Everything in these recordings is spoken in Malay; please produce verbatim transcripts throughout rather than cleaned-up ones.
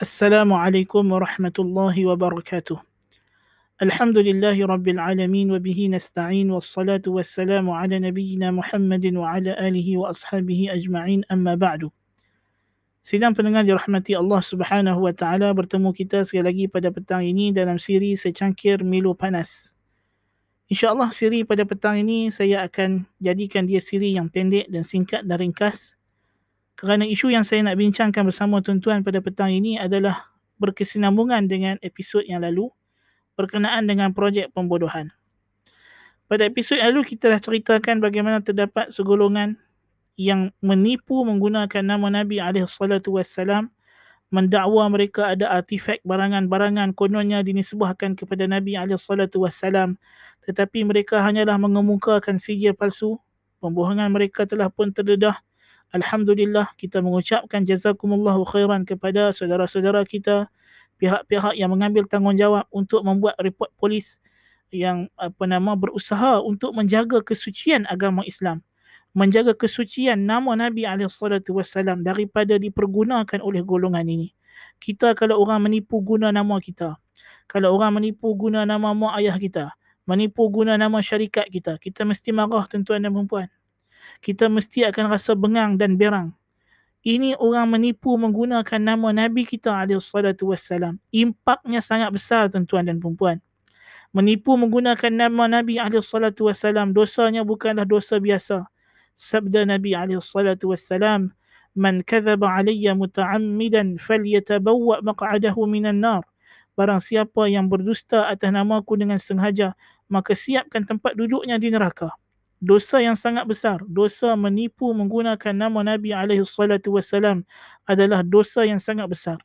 Assalamualaikum warahmatullahi wabarakatuh. Alhamdulillahi rabbil alamin wa bihi nasta'in wassalatu wassalamu ala nabiyyina Muhammadin wa ala alihi wa ashabihi ajma'in amma ba'du. Sidang pendengar dirahmati Allah Subhanahu wa taala, bertemu kita sekali lagi pada petang ini dalam siri Secangkir Milo Panas. Insya-Allah siri pada petang ini saya akan jadikan dia siri yang pendek dan singkat dan ringkas. Kerana isu yang saya nak bincangkan bersama tuan-tuan pada petang ini adalah berkesinambungan dengan episod yang lalu berkenaan dengan projek pembodohan. Pada episod yang lalu kita dah ceritakan bagaimana terdapat segolongan yang menipu menggunakan nama Nabi alaihissalatu wassalam, mendakwa mereka ada artifak barangan-barangan kononnya dinisbahkan kepada Nabi alaihissalatu wassalam, tetapi mereka hanyalah mengemukakan sijil palsu. Pembohongan mereka telah pun terdedah. Alhamdulillah, kita mengucapkan jazakumullahu khairan kepada saudara-saudara kita, pihak-pihak yang mengambil tanggungjawab untuk membuat report polis yang apa nama berusaha untuk menjaga kesucian agama Islam, menjaga kesucian nama Nabi alaihissalatu wassalam daripada dipergunakan oleh golongan ini. Kita kalau orang menipu guna nama kita, kalau orang menipu guna nama mak ayah kita, menipu guna nama syarikat kita, kita mesti marah tuan-tuan dan perempuan. Kita mesti akan rasa bengang dan berang. Ini orang menipu menggunakan nama Nabi kita alaihissalatu wassalam. Impaknya sangat besar tuan-tuan dan perempuan. Menipu menggunakan nama Nabi alaihissalatu wassalam, dosanya bukanlah dosa biasa. Sabda Nabi alaihissalatu wassalam, "Man kadzaba alayya muta'ammidan falyatabawwa' maq'adahu minan nar." Barang siapa yang berdusta atas namaku dengan sengaja, maka siapkan tempat duduknya di neraka. Dosa yang sangat besar, dosa menipu menggunakan nama Nabi alaihissalatu wassalam adalah dosa yang sangat besar.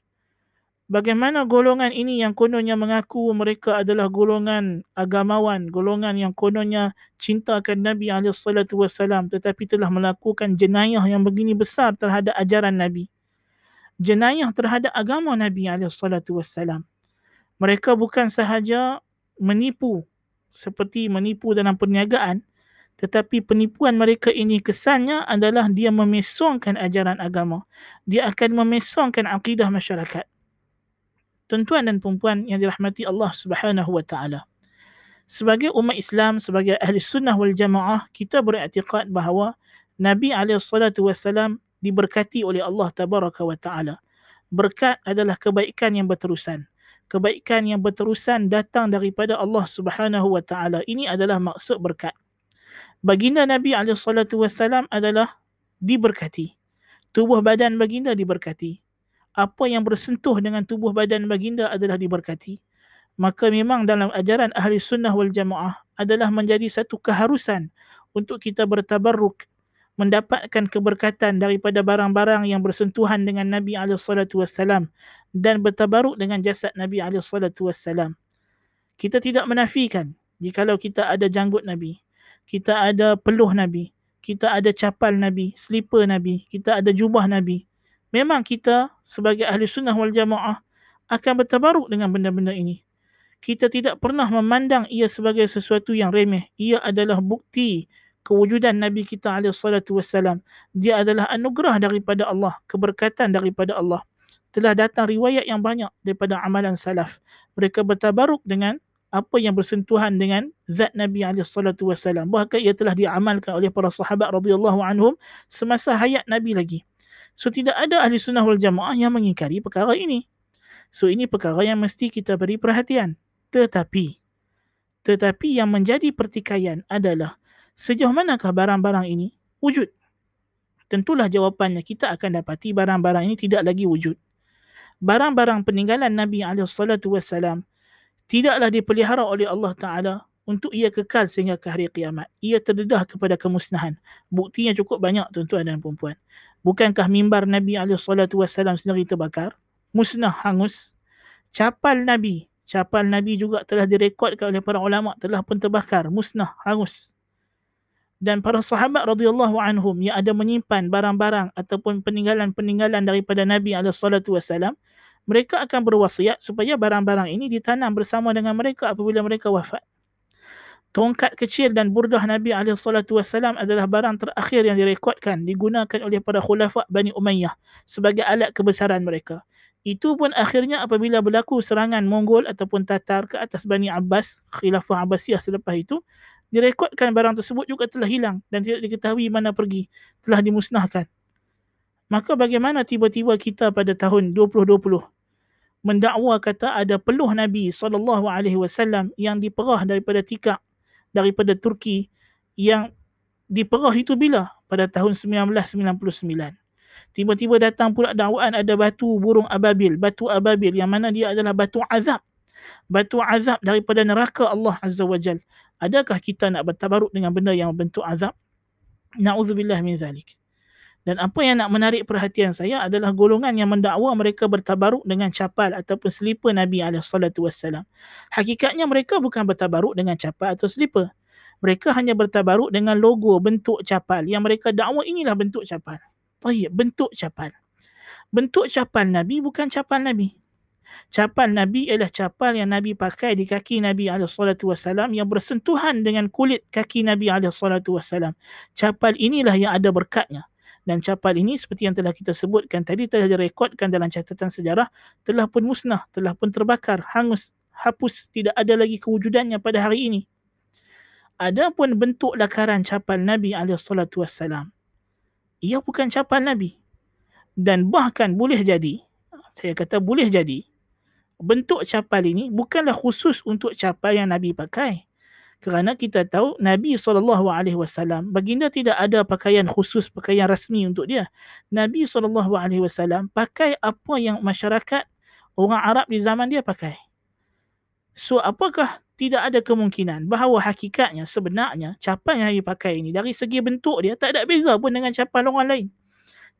Bagaimana golongan ini yang kononnya mengaku mereka adalah golongan agamawan, golongan yang kononnya cintakan Nabi alaihissalatu wassalam, tetapi telah melakukan jenayah yang begini besar terhadap ajaran Nabi. Jenayah terhadap agama Nabi alaihissalatu wassalam. Mereka bukan sahaja menipu seperti menipu dalam perniagaan, tetapi penipuan mereka ini kesannya adalah dia memesongkan ajaran agama. Dia akan memesongkan akidah masyarakat. Tuan-tuan dan perempuan yang dirahmati Allah Subhanahu wa taala. Sebagai umat Islam, sebagai ahli sunnah wal jamaah, kita beriktikad bahawa Nabi alaihissalatu wassalam diberkati oleh Allah Tabaraka wa taala. Berkat adalah kebaikan yang berterusan. Kebaikan yang berterusan datang daripada Allah Subhanahu wa taala. Ini adalah maksud berkat. Baginda Nabi alaihissalatu wassalam adalah diberkati. Tubuh badan baginda diberkati. Apa yang bersentuh dengan tubuh badan baginda adalah diberkati. Maka memang dalam ajaran ahli sunnah wal jamaah adalah menjadi satu keharusan untuk kita bertabarruk, mendapatkan keberkatan daripada barang-barang yang bersentuhan dengan Nabi alaihissalatu wassalam dan bertabarruk dengan jasad Nabi alaihissalatu wassalam. Kita tidak menafikan jikalau kita ada janggut Nabi, kita ada peluh Nabi, kita ada capal Nabi, selipar Nabi, kita ada jubah Nabi. Memang kita sebagai ahli sunnah wal jamaah akan bertabaruk dengan benda-benda ini. Kita tidak pernah memandang ia sebagai sesuatu yang remeh. Ia adalah bukti kewujudan Nabi kita alaihissalatu wassalam. Dia adalah anugerah daripada Allah, keberkatan daripada Allah. Telah datang riwayat yang banyak daripada amalan salaf. Mereka bertabaruk dengan apa yang bersentuhan dengan zat Nabi alaihissalatu wassalam. Bahkan ia telah diamalkan oleh para sahabat radhiyallahu anhum semasa hayat Nabi lagi. So tidak ada ahli sunnah wal jamaah yang mengingkari perkara ini. So ini perkara yang mesti kita beri perhatian. Tetapi, tetapi yang menjadi pertikaian adalah sejauh manakah barang-barang ini wujud? Tentulah jawapannya kita akan dapati barang-barang ini tidak lagi wujud. Barang-barang peninggalan Nabi alaihissalatu wassalam tidaklah dipelihara oleh Allah Ta'ala untuk ia kekal sehingga ke hari kiamat. Ia terdedah kepada kemusnahan. Buktinya cukup banyak tuan-tuan dan perempuan. Bukankah mimbar Nabi alaihissalatu wassalam sendiri terbakar? Musnah, hangus. Capal Nabi. Capal Nabi juga telah direkodkan oleh para ulama. Telah pun terbakar. Musnah, hangus. Dan para sahabat radhiyallahu anhum yang ada menyimpan barang-barang ataupun peninggalan-peninggalan daripada Nabi alaihissalatu wassalam, mereka akan berwasiat supaya barang-barang ini ditanam bersama dengan mereka apabila mereka wafat. Tongkat kecil dan burdah Nabi alaihissalatu wassalam adalah barang terakhir yang direkodkan, digunakan oleh para khulafak Bani Umayyah sebagai alat kebesaran mereka. Itu pun akhirnya apabila berlaku serangan Mongol ataupun Tatar ke atas Bani Abbas, Khilafah Abbasiyah selepas itu, direkodkan barang tersebut juga telah hilang dan tidak diketahui mana pergi, telah dimusnahkan. Maka bagaimana tiba-tiba kita pada tahun dua ribu dua puluh mendakwa kata ada peluh Nabi sallallahu alaihi wasallam yang diperah daripada tikar, daripada Turki, yang diperah itu bila? Pada tahun sembilan belas sembilan puluh sembilan. Tiba-tiba datang pula dakwaan ada batu burung ababil, batu ababil yang mana dia adalah batu azab. Batu azab daripada neraka Allah Azza wa Jal. Adakah kita nak bertabaruk dengan benda yang bentuk azab? Na'udzubillah min zalik. Dan apa yang nak menarik perhatian saya adalah golongan yang mendakwa mereka bertabaruk dengan capal ataupun selipar Nabi sallallahu alaihi wasallam. Hakikatnya mereka bukan bertabaruk dengan capal atau selipar. Mereka hanya bertabaruk dengan logo bentuk capal yang mereka dakwa inilah bentuk capal. Baik, bentuk capal. Bentuk capal Nabi bukan capal Nabi. Capal Nabi ialah capal yang Nabi pakai di kaki Nabi sallallahu alaihi wasallam yang bersentuhan dengan kulit kaki Nabi sallallahu alaihi wasallam. Capal inilah yang ada berkatnya. Dan capal ini seperti yang telah kita sebutkan tadi telah direkodkan dalam catatan sejarah, telah pun musnah, telah pun terbakar, hangus, hapus, tidak ada lagi kewujudannya pada hari ini. Adapun bentuk lakaran capal Nabi sallallahu alaihi wasallam, ia bukan capal Nabi. Dan bahkan boleh jadi, saya kata boleh jadi, bentuk capal ini bukanlah khusus untuk capal yang Nabi pakai. Kerana kita tahu Nabi sallallahu alaihi wasallam, baginda tidak ada pakaian khusus, pakaian rasmi untuk dia. Nabi sallallahu alaihi wasallam pakai apa yang masyarakat orang Arab di zaman dia pakai. So apakah tidak ada kemungkinan bahawa hakikatnya, sebenarnya capal yang dia pakai ini dari segi bentuk dia tak ada beza pun dengan capal orang lain.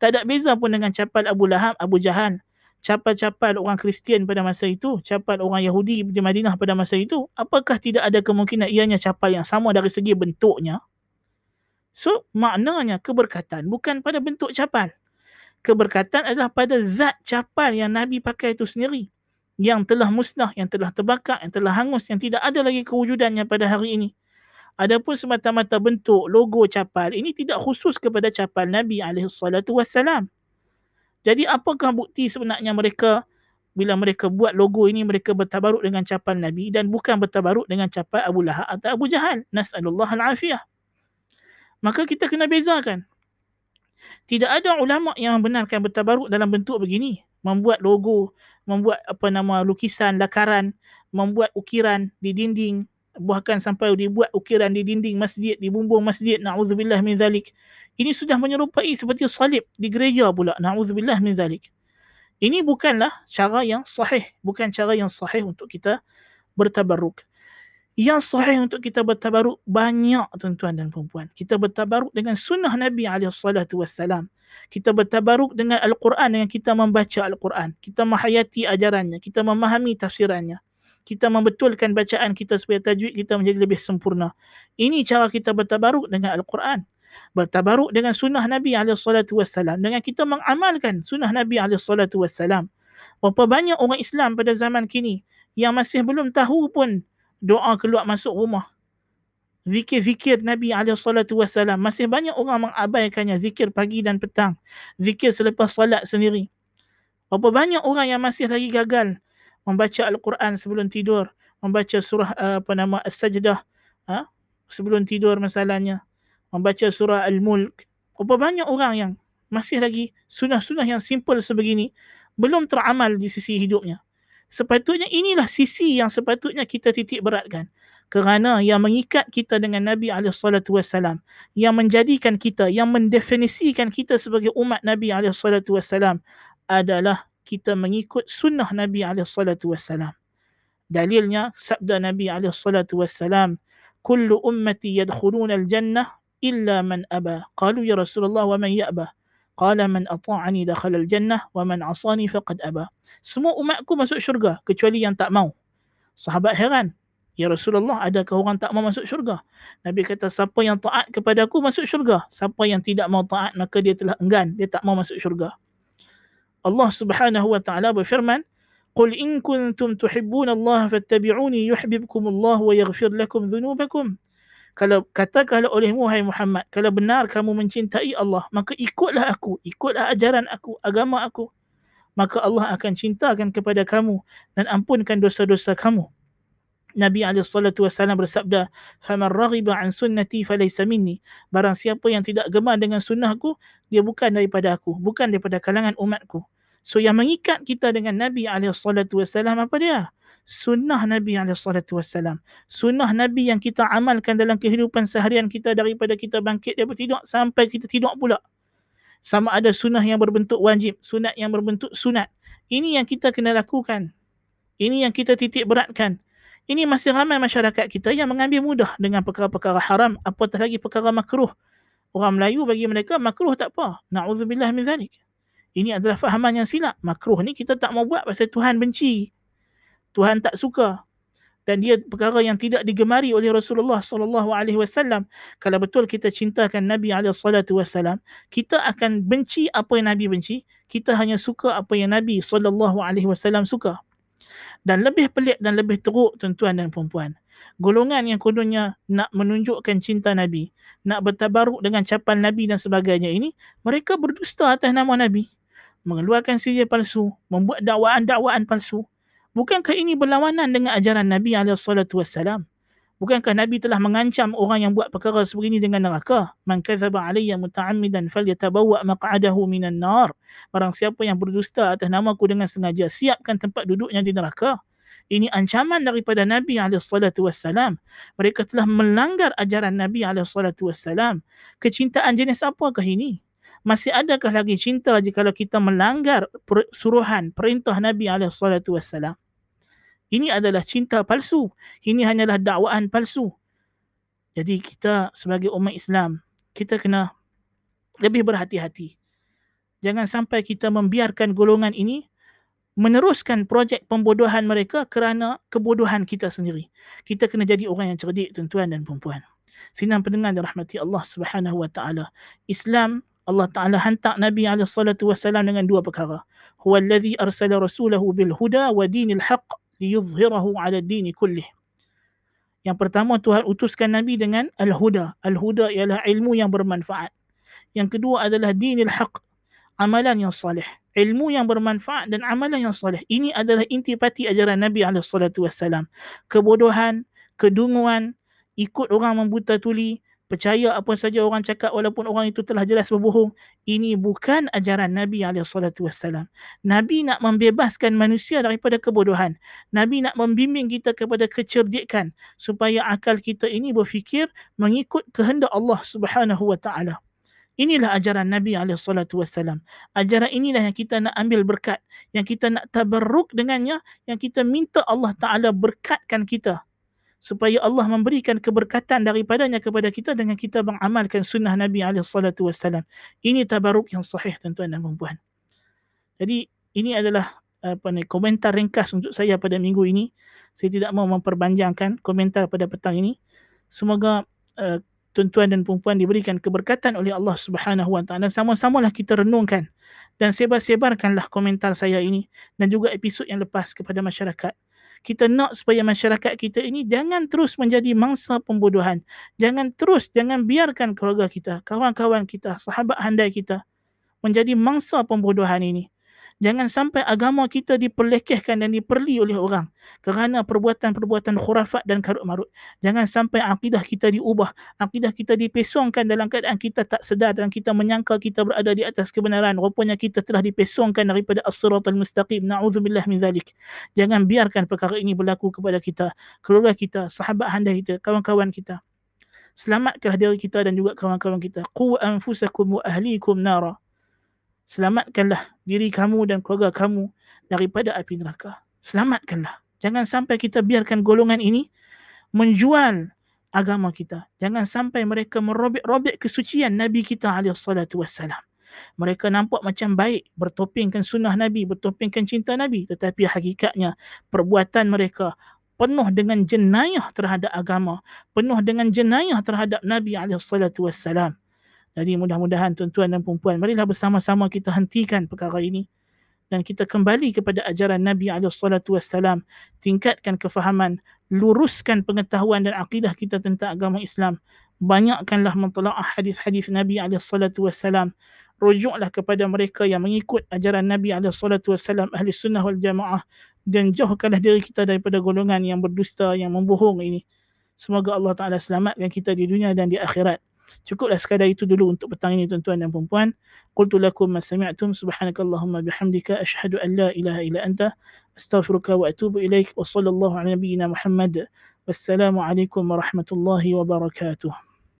Tak ada beza pun dengan capal Abu Lahab, Abu Jahal. Capal-capal orang Kristian pada masa itu, capal orang Yahudi di Madinah pada masa itu, apakah tidak ada kemungkinan ianya capal yang sama dari segi bentuknya? So, maknanya keberkatan bukan pada bentuk capal. Keberkatan adalah pada zat capal yang Nabi pakai itu sendiri, yang telah musnah, yang telah terbakar, yang telah hangus, yang tidak ada lagi kewujudannya pada hari ini. Adapun semata-mata bentuk, logo capal, ini tidak khusus kepada capal Nabi sallallahu alaihi wasallam. Jadi apakah bukti sebenarnya mereka bila mereka buat logo ini mereka bertabaruk dengan capal Nabi dan bukan bertabaruk dengan capal Abu Lahab atau Abu Jahal? Nas'alullah al-afiyah. Maka kita kena bezakan. Tidak ada ulama yang membenarkan bertabaruk dalam bentuk begini, membuat logo, membuat apa nama lukisan, lakaran, membuat ukiran di dinding, bahkan sampai dibuat ukiran di dinding masjid, di bumbung masjid, na'udzubillah min zalik. Ini sudah menyerupai seperti salib di gereja pula, na'udzubillah min zalik. Ini bukanlah cara yang sahih, bukan cara yang sahih untuk kita bertabaruk. Yang sahih untuk kita bertabaruk banyak, tuan-tuan dan puan-puan. Kita bertabaruk dengan sunnah Nabi sallallahu alaihi wasallam. Kita bertabaruk dengan Al-Quran, dengan kita membaca Al-Quran, kita menghayati ajarannya, kita memahami tafsirannya, kita membetulkan bacaan kita supaya tajwid kita menjadi lebih sempurna. Ini cara kita bertabaruk dengan Al-Quran. Bertabaruk dengan sunnah Nabi sallallahu alaihi wasallam. Dengan kita mengamalkan sunnah Nabi sallallahu alaihi wasallam. Berapa banyak orang Islam pada zaman kini yang masih belum tahu pun doa keluar masuk rumah. Zikir-zikir Nabi sallallahu alaihi wasallam. Masih banyak orang mengabaikannya. Zikir pagi dan petang. Zikir selepas salat sendiri. Berapa banyak orang yang masih lagi gagal membaca Al-Quran sebelum tidur, membaca surah apa nama As-Sajdah ha? sebelum tidur masalahnya, membaca surah Al-Mulk. Berapa banyak orang yang masih lagi sunah-sunah yang simple sebegini belum teramal di sisi hidupnya. Sepatutnya inilah sisi yang sepatutnya kita titik beratkan. Kerana yang mengikat kita dengan Nabi sallallahu alaihi wasallam, yang menjadikan kita, yang mendefinisikan kita sebagai umat Nabi sallallahu alaihi wasallam adalah kita mengikut sunnah Nabi sallallahu alaihi wasallam. Dalilnya, sabda Nabi sallallahu alaihi wasallam, Kullu ummati yadkhuluna al-jannah illa man aba. Qalu ya Rasulullah wa man ya'ba. Qala man ata'ani dakhala al-jannah wa man asani faqad aba. Semua umatku masuk syurga kecuali yang tak mau. Sahabat heran. Ya Rasulullah, adakah orang tak mau masuk syurga? Nabi kata, siapa yang taat kepada aku masuk syurga. Siapa yang tidak mau taat, maka dia telah enggan. Dia tak mau masuk syurga. Allah Subhanahu wa ta'ala berfirman, "Qul in kuntum tuhibbuna Allah fattabi'uni yuhibbukum Allah wa yaghfir lakum dhunubakum." Kalau katakanlah oleh Muhammad, kalau benar kamu mencintai Allah, maka ikutlah aku, ikutlah ajaran aku, agama aku. maka Allah akan cintakan kepada kamu dan ampunkan dosa-dosa kamu. Nabi sallallahu alaihi wasallam bersabda, "Faman raghiba an sunnati falaysa minni." Barang siapa yang tidak gemar dengan sunnahku, dia bukan daripada aku, bukan daripada kalangan umatku. So yang mengikat kita dengan Nabi sallallahu alaihi wasallam apa dia? Sunnah Nabi sallallahu alaihi wasallam. Sunnah Nabi yang kita amalkan dalam kehidupan seharian kita daripada kita bangkit daripada tidur sampai kita tidur pula. Sama ada sunnah yang berbentuk wajib, sunat yang berbentuk sunat. Ini yang kita kena lakukan. Ini yang kita titik beratkan. Ini masih ramai masyarakat kita yang mengambil mudah dengan perkara-perkara haram, apatah lagi perkara makruh. Orang Melayu bagi mereka makruh tak apa. Na'udzubillah min zalik. Ini adalah fahaman yang silap. Makruh ni kita tak mau buat pasal Tuhan benci. Tuhan tak suka. Dan dia perkara yang tidak digemari oleh Rasulullah sallallahu alaihi wasallam. Kalau betul kita cintakan Nabi sallallahu alaihi wasallam, kita akan benci apa yang Nabi benci. Kita hanya suka apa yang Nabi sallallahu alaihi wasallam suka. Dan lebih pelik dan lebih teruk, tuan-tuan dan puan-puan, golongan yang kononnya nak menunjukkan cinta Nabi, nak bertabaruk dengan capan Nabi dan sebagainya ini, mereka berdusta atas nama Nabi, mengeluarkan sirah palsu, membuat dakwaan-dakwaan palsu. Bukankah ini berlawanan dengan ajaran Nabi sallallahu alaihi wasallam? Bukankah Nabi telah mengancam orang yang buat perkara sebegini dengan neraka? Man kadzaba alayya muta'ammidan falyatabawwa maq'adahu minan nar. Barang siapa yang berdusta atas namaku dengan sengaja, siapkan tempat duduknya di neraka. Ini ancaman daripada Nabi sallallahu alaihi wasallam. Mereka telah melanggar ajaran Nabi sallallahu alaihi wasallam. Kecintaan jenis apakah ini? Masih adakah lagi cinta jika kita melanggar suruhan perintah Nabi sallallahu alaihi wasallam? Ini adalah cinta palsu. Ini hanyalah dakwaan palsu. Jadi kita sebagai umat Islam, kita kena lebih berhati-hati. Jangan sampai kita membiarkan golongan ini meneruskan projek pembodohan mereka kerana kebodohan kita sendiri. Kita kena jadi orang yang cerdik, tuan-tuan dan puan-puan. Sidang pendengar dirahmati Allah Subhanahu wa taala. Islam, Allah Ta'ala hantar Nabi sallallahu alaihi wasallam dengan dua perkara. Huwallazi arsala rasulahu bil huda wa dinil haqq liyuzhirahu 'ala ad-din kullih. Yang pertama, Tuhan utuskan Nabi dengan al-huda. Al-huda ialah ilmu yang bermanfaat. Yang kedua adalah dinil haq, amalan yang soleh. Ilmu yang bermanfaat dan amalan yang soleh. Ini adalah intipati ajaran Nabi sallallahu alaihi wasallam. Kebodohan, kedunguan, ikut orang membuta tuli, percaya apa saja orang cakap walaupun orang itu telah jelas berbohong. Ini bukan ajaran Nabi sallallahu alaihi wasallam. Nabi nak membebaskan manusia daripada kebodohan. Nabi nak membimbing kita kepada kecerdikan supaya akal kita ini berfikir mengikut kehendak Allah subhanahu wa taala. Inilah ajaran Nabi sallallahu alaihi wasallam. Ajaran inilah yang kita nak ambil berkat, yang kita nak tabarruk dengannya, yang kita minta Allah Ta'ala berkatkan kita, supaya Allah memberikan keberkatan daripadanya kepada kita dengan kita mengamalkan sunnah Nabi sallallahu alaihi wasallam. Ini tabaruk yang sahih, tuan-tuan dan puan-puan. Jadi ini adalah apa ni, komentar ringkas untuk saya pada minggu ini. Saya tidak mahu memperpanjangkan komentar pada petang ini. Semoga uh, tuan-tuan dan puan-puan diberikan keberkatan oleh Allah Subhanahu wa taala. Sama-samalah kita renungkan dan sebar-sebarkanlah komentar saya ini dan juga episod yang lepas kepada masyarakat. Kita nak supaya masyarakat kita ini jangan terus menjadi mangsa pembodohan. Jangan terus, jangan biarkan keluarga kita, kawan-kawan kita, sahabat handai kita menjadi mangsa pembodohan ini. Jangan sampai agama kita diperlekehkan dan diperli oleh orang kerana perbuatan-perbuatan khurafat dan karut-marut. Jangan sampai akidah kita diubah, akidah kita dipesongkan dalam keadaan kita tak sedar dan kita menyangka kita berada di atas kebenaran. Rupanya kita telah dipesongkan daripada as-siratal mustaqim. Na'udzubillah min zalik. Jangan biarkan perkara ini berlaku kepada kita, keluarga kita, sahabat handai kita, kawan-kawan kita. Selamatkanlah diri kita dan juga kawan-kawan kita. Qu anfusakum wa ahlikum nara. Selamatkanlah diri kamu dan keluarga kamu daripada api neraka. Selamatkanlah. Jangan sampai kita biarkan golongan ini menjual agama kita. Jangan sampai mereka merobek-robek kesucian Nabi kita alaihissalatu wassalam. Mereka nampak macam baik, bertopengkan sunnah Nabi, bertopengkan cinta Nabi. Tetapi hakikatnya perbuatan mereka penuh dengan jenayah terhadap agama, penuh dengan jenayah terhadap Nabi alaihissalatu wassalam. Jadi mudah-mudahan tuan-tuan dan puan-puan, marilah bersama-sama kita hentikan perkara ini dan kita kembali kepada ajaran Nabi sallallahu alaihi wasallam. Tingkatkan kefahaman, luruskan pengetahuan dan akidah kita tentang agama Islam. Banyakkanlah mentelaah hadis-hadis Nabi sallallahu alaihi wasallam. rujuklah kepada mereka yang mengikut ajaran Nabi sallallahu alaihi wasallam, ahli sunnah wal jamaah, dan jauhkanlah diri kita daripada golongan yang berdusta, yang membohong ini. Semoga Allah Ta'ala selamatkan kita di dunia dan di akhirat. Cukuplah sekadar itu dulu untuk petang ini tuan-tuan dan puan-puan. Qultu lakum ma sami'tum, subhanakallahumma bihamdika, ashhadu an la ilaha illa anta, astaghfiruka wa atubu ilaik, wa sallallahu ala nabiyyina Muhammad. Wassalamualaikum warahmatullahi wabarakatuh.